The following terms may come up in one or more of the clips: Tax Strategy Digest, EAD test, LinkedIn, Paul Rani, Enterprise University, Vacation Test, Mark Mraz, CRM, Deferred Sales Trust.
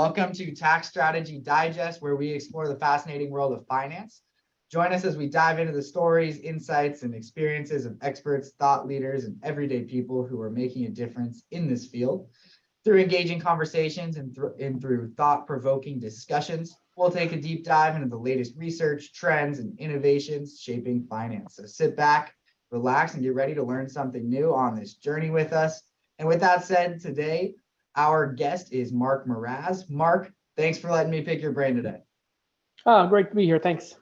Welcome to Tax Strategy Digest, where we explore the fascinating world of finance. Join us as we dive into the stories, insights, and experiences of experts, thought leaders, and everyday people who are making a difference in this field. Through engaging conversations and through thought-provoking discussions, we'll take a deep dive into the latest research, trends, and innovations shaping finance. So sit back, relax, and get ready to learn something new on this journey with us. And with that said, today, our guest is Mark Mraz. Mark, thanks for letting me pick your brain today. Oh, great to be here. Thanks.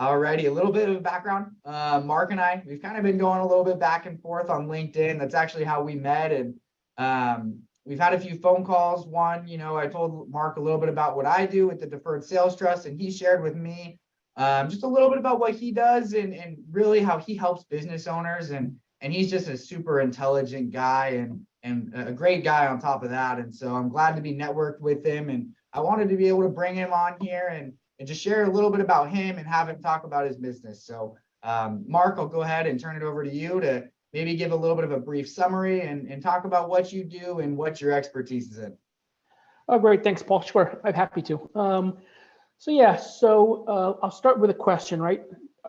Alrighty, a little bit of background. Mark and I, we've kind of been going a little bit back and forth on LinkedIn. That's actually how we met. And we've had a few phone calls. One, you know, I told Mark a little bit about what I do with the Deferred Sales Trust, and he shared with me just a little bit about what he does and really how he helps business owners. And he's just a super intelligent guy and a great guy on top of that. And so I'm glad to be networked with him. And I wanted to be able to bring him on here and just share a little bit about him and have him talk about his business. So Mark, I'll go ahead and turn it over to you to maybe give a little bit of a brief summary and talk about what you do and what your expertise is in. Oh, great. Thanks, Paul. Sure. I'm happy to. I'll start with a question, right?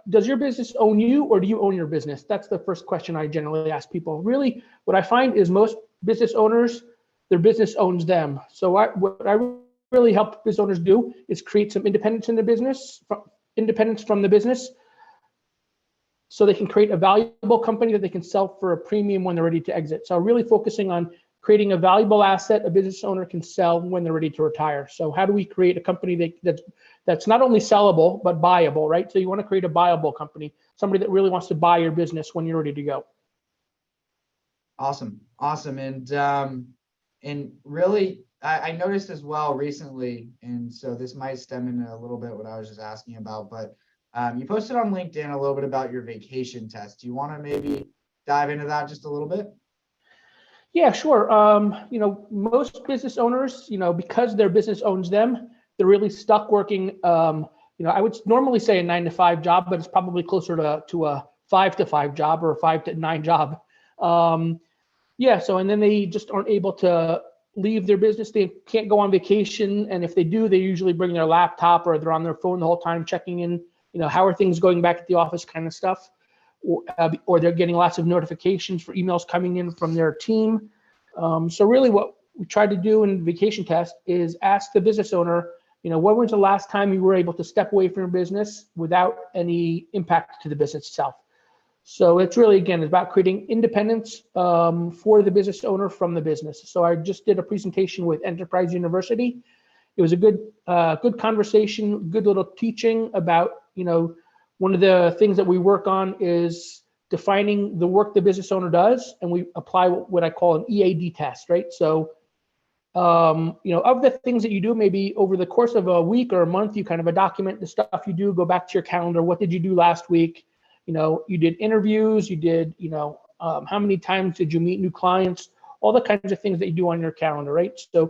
Does your business own you, or do you own your business? That's the first question I generally ask people. Really, what I find is most business owners, their business owns them. So what I really help business owners do is create some independence from the business, so they can create a valuable company that they can sell for a premium when they're ready to exit. So really focusing on creating a valuable asset a business owner can sell when they're ready to retire. So how do we create a company that's not only sellable, but buyable, right? So you want to create a buyable company, somebody that really wants to buy your business when you're ready to go. Awesome. Awesome. And really, I noticed as well recently, and so this might stem into a little bit what I was just asking about, but you posted on LinkedIn a little bit about your vacation test. Do you want to maybe dive into that just a little bit? Yeah, sure. Most business owners, because their business owns them, they're really stuck working, I would normally say a 9-to-5 job, but it's probably closer to a 5-to-5 job or a 5-to-9 job. And then they just aren't able to leave their business. They can't go on vacation. And if they do, they usually bring their laptop or they're on their phone the whole time checking in, how are things going back at the office kind of stuff. Or they're getting lots of notifications for emails coming in from their team. So really what we try to do in vacation test is ask the business owner, when was the last time you were able to step away from your business without any impact to the business itself? So it's really, again, about creating independence for the business owner from the business. So I just did a presentation with Enterprise University. It was a good conversation, good little teaching about, one of the things that we work on is defining the work the business owner does, and we apply what I call an EAD test, right? So, of the things that you do, maybe over the course of a week or a month, you kind of document the stuff you do, go back to your calendar. What did you do last week? You did interviews, you did, how many times did you meet new clients? All the kinds of things that you do on your calendar, right? So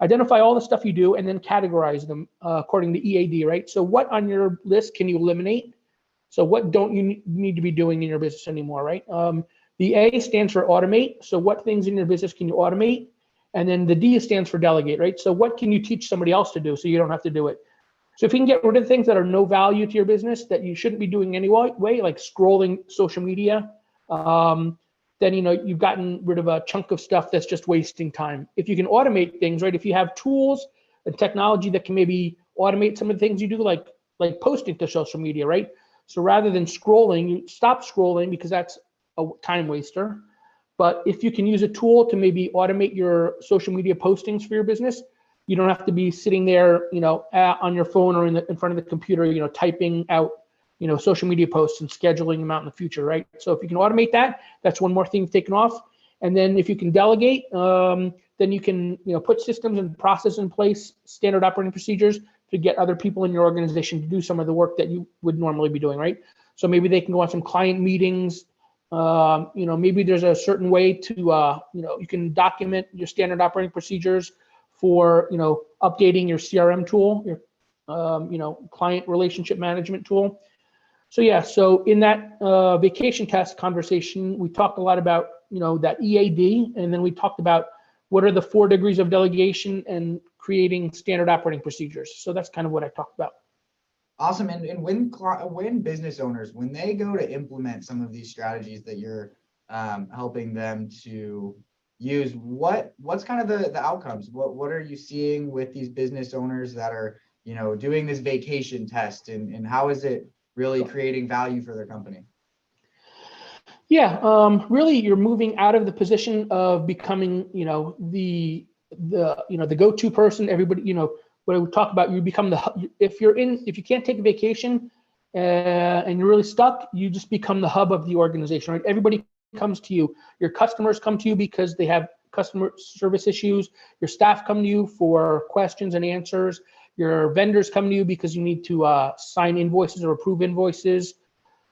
identify all the stuff you do and then categorize them according to EAD, right? So what on your list can you eliminate? So what don't you need to be doing in your business anymore, right? The A stands for automate. So what things in your business can you automate? And then the D stands for delegate, right? So what can you teach somebody else to do so you don't have to do it? So if you can get rid of things that are no value to your business that you shouldn't be doing anyway, like scrolling social media, then you've gotten rid of a chunk of stuff that's just wasting time. If you can automate things, right? If you have tools and technology that can maybe automate some of the things you do, like posting to social media, right? So rather than scrolling, you stop scrolling because that's a time waster. But if you can use a tool to maybe automate your social media postings for your business, you don't have to be sitting there, on your phone or in front of the computer, typing out, social media posts and scheduling them out in the future, right? So if you can automate that, that's one more thing you've taken off. And then if you can delegate, then you can, put systems and process in place, standard operating procedures to get other people in your organization to do some of the work that you would normally be doing, right? So maybe they can go on some client meetings. Maybe there's a certain way to, you can document your standard operating procedures for, updating your CRM tool, your, client relationship management tool. So yeah, so in that vacation test conversation, we talked a lot about, that EAD, and then we talked about what are the 4 degrees of delegation and creating standard operating procedures. So that's kind of what I talked about. Awesome. And when business owners, when they go to implement some of these strategies that you're helping them to use, what's kind of the outcomes? What are you seeing with these business owners that are, you know, doing this vacation test, and how is it really creating value for their company? Yeah, really, you're moving out of the position of becoming, you know, the go-to person. Everybody, you know, when we talk about, you become the, if you can't take a vacation and you're really stuck, you just become the hub of the organization, right? Everybody comes to you. Your customers come to you because they have customer service issues. Your staff come to you for questions and answers. Your vendors come to you because you need to sign invoices or approve invoices.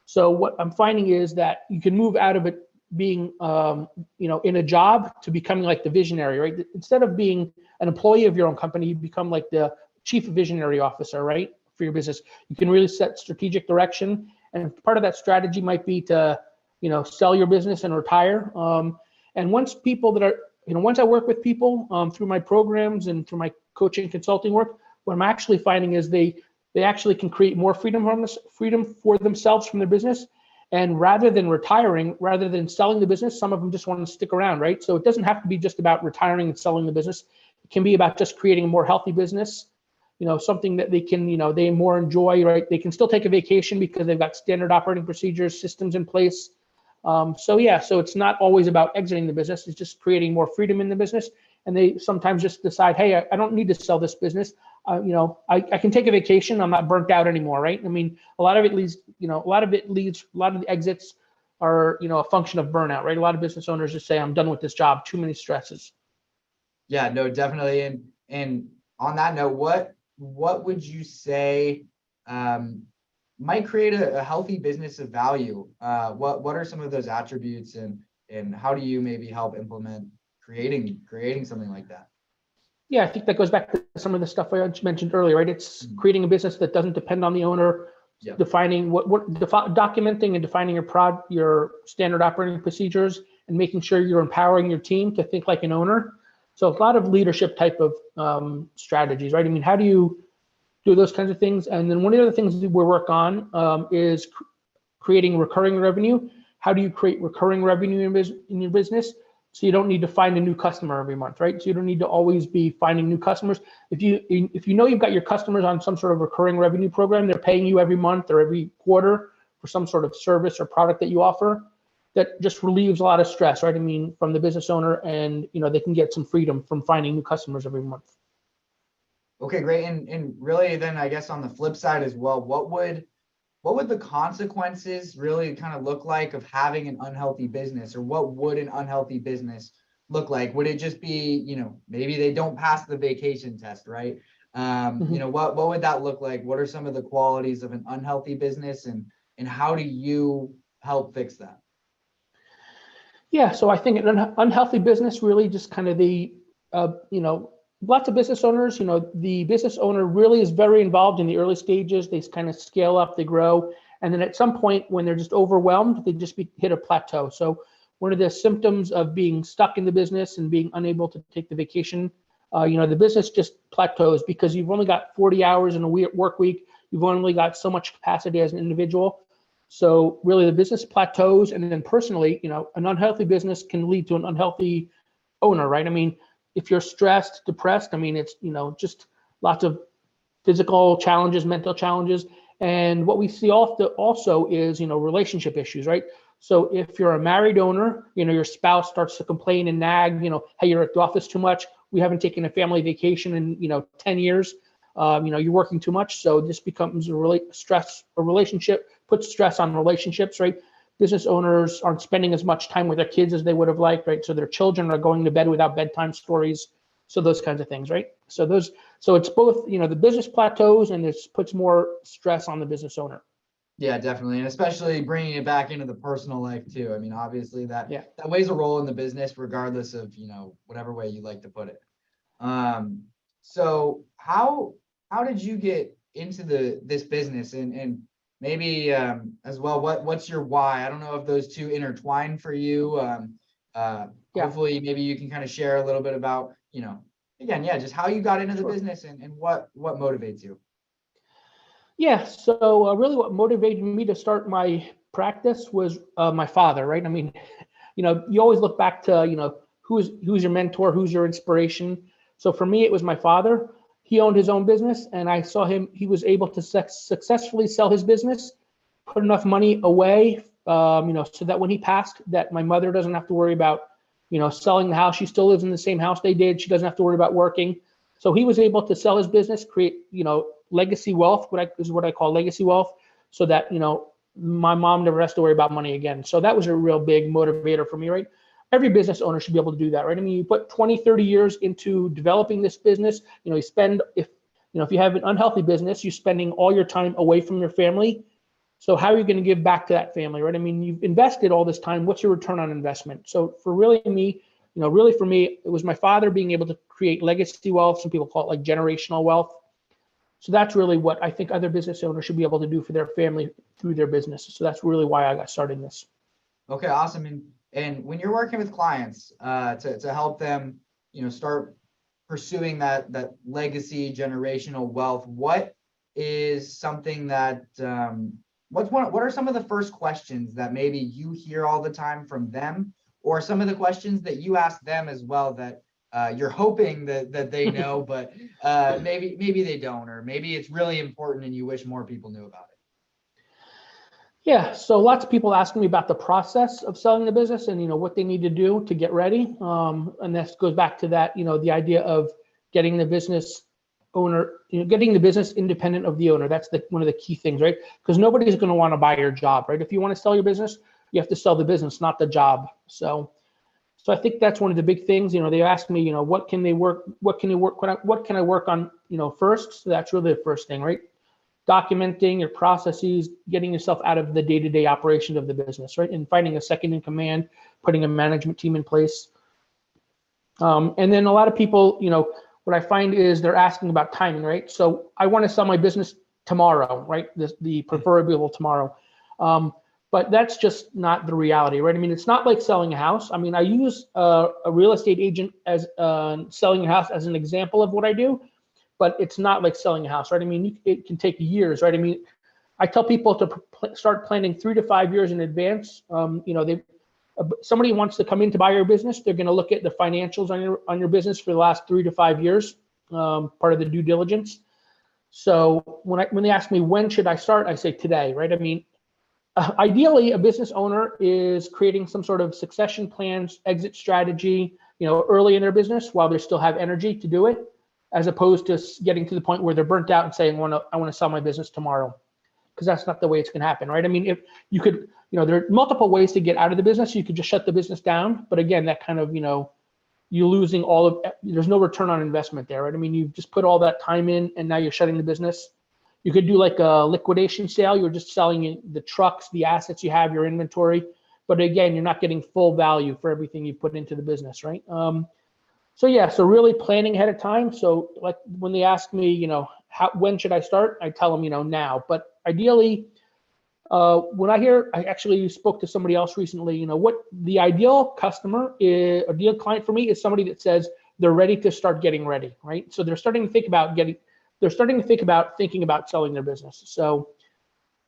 So what I'm finding is that you can move out of it being, you know, in a job to becoming like the visionary, right? Instead of being an employee of your own company, you become like the chief visionary officer, right, for your business. You can really set strategic direction, and part of that strategy might be to, you know, sell your business and retire. And once people that are, you know, once I work with people through my programs and through my coaching consulting work, what I'm actually finding is they actually can create more freedom for themselves from their business. And rather than retiring, rather than selling the business, some of them just want to stick around, right? So it doesn't have to be just about retiring and selling the business. It can be about just creating a more healthy business, you know, something that they can, you know, they more enjoy, right? They can still take a vacation because they've got standard operating procedures, systems in place. So yeah, so it's not always about exiting the business. It's just creating more freedom in the business. And they sometimes just decide, hey, I don't need to sell this business. You know, I can take a vacation. I'm not burnt out anymore, right? I mean, a lot of the exits are, you know, a function of burnout, right? A lot of business owners just say, I'm done with this job, too many stresses. Yeah, no, definitely. And on that note, what would you say might create a healthy business of value? What are some of those attributes, and how do you maybe help implement creating something like that? Yeah, I think that goes back to some of the stuff I mentioned earlier, right? It's creating a business that doesn't depend on the owner, yep. Defining documenting and defining your standard operating procedures, and making sure you're empowering your team to think like an owner. So a lot of leadership type of strategies, right? I mean, how do you do those kinds of things? And then one of the other things we work on is creating recurring revenue. How do you create recurring revenue in your business? So you don't need to find a new customer every month, right? So you don't need to always be finding new customers. If you know you've got your customers on some sort of recurring revenue program, they're paying you every month or every quarter for some sort of service or product that you offer, that just relieves a lot of stress, right? I mean, from the business owner, and you know, they can get some freedom from finding new customers every month. Okay, great. And really then, I guess on the flip side as well, what would the consequences really kind of look like of having an unhealthy business, or what would an unhealthy business look like? Would it just be, you know, maybe they don't pass the vacation test, right? You know, what would that look like? What are some of the qualities of an unhealthy business, and how do you help fix that? Yeah, so I think an unhealthy business really just kind of you know, lots of business owners, you know, the business owner really is very involved in the early stages. They kind of scale up, they grow. And then at some point when they're just overwhelmed, they just hit a plateau. So one of the symptoms of being stuck in the business and being unable to take the vacation, you know, the business just plateaus because you've only got 40 hours in a work week. You've only got so much capacity as an individual. So really the business plateaus. And then personally, you know, an unhealthy business can lead to an unhealthy owner, right? I mean, if you're stressed, depressed, I mean, it's, you know, just lots of physical challenges, mental challenges. And what we see also is, you know, relationship issues, right? So if you're a married owner, you know, your spouse starts to complain and nag, you know, hey, you're at the office too much. We haven't taken a family vacation in, you know, 10 years. You know, you're working too much. So this becomes puts stress on relationships, right? Business owners aren't spending as much time with their kids as they would have liked, right? So their children are going to bed without bedtime stories. So those kinds of things, right? So it's both, you know, the business plateaus, and it puts more stress on the business owner. Yeah, definitely. And especially bringing it back into the personal life too. I mean, obviously that plays a role in the business, regardless of, you know, whatever way you like to put it. So how did you get into this business, and maybe as well, what's your why? I don't know if those two intertwine for you. Hopefully, maybe you can kind of share a little bit about, you know, again, yeah, just how you got into the business and what motivates you. Yeah, so really what motivated me to start my practice was my father, right? I mean, you know, you always look back to, you know, who's your mentor, who's your inspiration. So for me, it was my father. He owned his own business, and I saw him, he was able to successfully sell his business, put enough money away, you know, so that when he passed, that my mother doesn't have to worry about, you know, selling the house. She still lives in the same house they did. She doesn't have to worry about working. So he was able to sell his business, create, you know, legacy wealth, what I call legacy wealth, so that, you know, my mom never has to worry about money again. So that was a real big motivator for me, right? Every business owner should be able to do that, right? I mean, you put 20, 30 years into developing this business, you know, you spend, if you have an unhealthy business, you're spending all your time away from your family. So how are you going to give back to that family, right? I mean, you've invested all this time. What's your return on investment? So for really for me, it was my father being able to create legacy wealth. Some people call it like generational wealth. So that's really what I think other business owners should be able to do for their family through their business. So that's really why I got started in this. Okay, awesome. And when you're working with clients to help them, you know, start pursuing that legacy generational wealth, what is something that what are some of the first questions that maybe you hear all the time from them, or some of the questions that you ask them as well that you're hoping that they know, but maybe they don't, or maybe it's really important and you wish more people knew about it? Yeah, so lots of people asking me about the process of selling the business and, you know, what they need to do to get ready. And this goes back to that, you know, the idea of getting the business owner, you know, getting the business independent of the owner. That's one of the key things, right? Because nobody's going to want to buy your job, right? If you want to sell your business, you have to sell the business, not the job. So I think that's one of the big things. You know, they ask me, you know, what can I work on, you know, first? So that's really the first thing, right? Documenting your processes, getting yourself out of the day-to-day operations of the business, right? And finding a second in command, putting a management team in place. And then a lot of people, you know, what I find is they're asking about timing, right? So I want to sell my business tomorrow, right? The preferable tomorrow. But that's just not the reality, right? I mean, it's not like selling a house. I mean, I use a real estate agent as selling a house as an example of what I do, but it's not like selling a house, right? I mean, it can take years, right? I mean, I tell people to start planning 3 to 5 years in advance. You know, somebody wants to come in to buy your business, they're going to look at the financials on your business for the last 3 to 5 years, part of the due diligence. So when they ask me, when should I start? I say today, right? I mean, ideally, a business owner is creating some sort of succession plans, exit strategy, you know, early in their business while they still have energy to do it, as opposed to getting to the point where they're burnt out and saying, I want to sell my business tomorrow, because that's not the way it's going to happen, right? I mean, if you could, you know, there are multiple ways to get out of the business. You could just shut the business down. But again, that kind of, you know, you're losing there's no return on investment there, right? I mean, you've just put all that time in and now you're shutting the business. You could do like a liquidation sale. You're just selling the trucks, the assets you have, your inventory. But again, you're not getting full value for everything you put into the business, right? So really planning ahead of time. So like when they ask me, you know, when should I start? I tell them, you know, now. But ideally, I actually spoke to somebody else recently, you know, what the ideal customer is, or ideal client for me is somebody that says they're ready to start getting ready, right? So they're starting to think about thinking about selling their business. So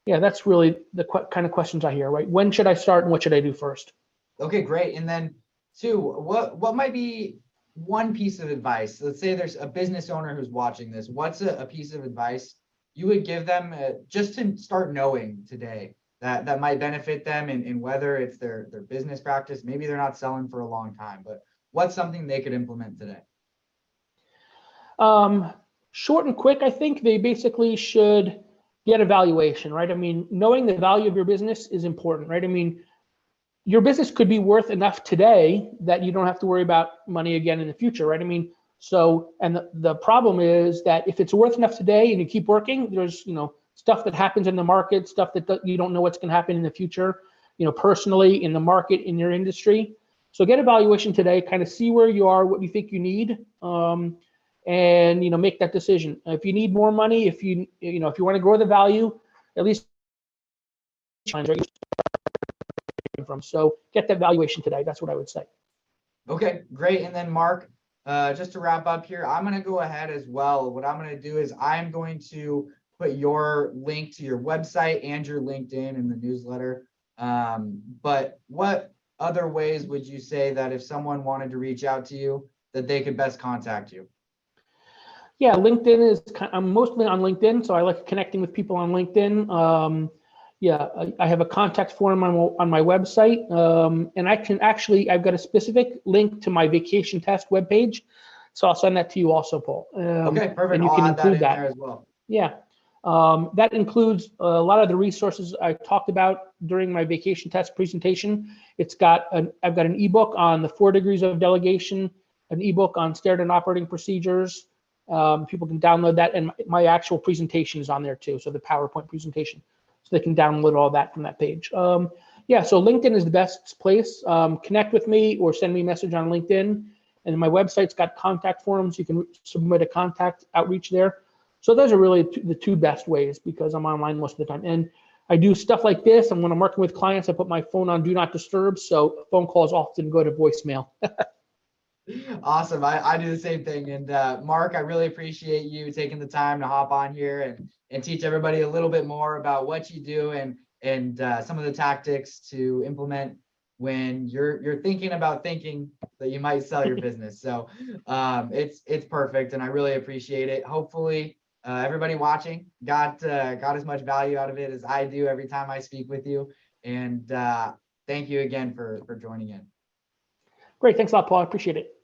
yeah, that's really the kind of questions I hear, right? When should I start and what should I do first? Okay, great. And then two, what might be one piece of advice? Let's say there's a business owner who's watching this. What's a piece of advice you would give them just to start knowing today that might benefit them, and whether it's their business practice, maybe they're not selling for a long time, but what's something they could implement today? Short and quick, I think they basically should get a valuation, right? I mean, knowing the value of your business is important, right? I mean, your business could be worth enough today that you don't have to worry about money again in the future, right? I mean, so, and the problem is that if it's worth enough today and you keep working, there's, you know, stuff that happens in the market, stuff that you don't know what's going to happen in the future, you know, personally, in the market, in your industry. So get a valuation today, kind of see where you are, what you think you need. And, you know, make that decision. If you need more money, if you want to grow the value, at least from. So get that valuation today. That's what I would say. Okay, great. And then Mark, just to wrap up here, I'm going to go ahead as well. What I'm going to do is I'm going to put your link to your website and your LinkedIn in the newsletter. But what other ways would you say that if someone wanted to reach out to you, that they could best contact you? Yeah, LinkedIn is, I'm mostly on LinkedIn, so I like connecting with people on LinkedIn. Yeah, I have a contact form on my website, and I can actually, I've got a specific link to my Vacation Test webpage, so I'll send that to you also, Paul. Okay, perfect. And you can include that in there as well. Yeah, that includes a lot of the resources I talked about during my Vacation Test presentation. It's got an, I've got an ebook on the 4 degrees of delegation, an ebook on standard and operating procedures. People can download that, and my actual presentation is on there too, so the PowerPoint presentation, so they can download all that from that page. Yeah, so LinkedIn is the best place. Connect with me or send me a message on LinkedIn, and my website's got contact forms. You can submit a contact outreach there. So those are really the two best ways, because I'm online most of the time, and I do stuff like this, and when I'm working with clients, I put my phone on Do Not Disturb, so phone calls often go to voicemail. Awesome. I do the same thing. And Mark, I really appreciate you taking the time to hop on here and teach everybody a little bit more about what you do and some of the tactics to implement when you're thinking about thinking that you might sell your business. So it's perfect. And I really appreciate it. Hopefully everybody watching got as much value out of it as I do every time I speak with you. And thank you again for joining in. Great. Thanks a lot, Paul. I appreciate it.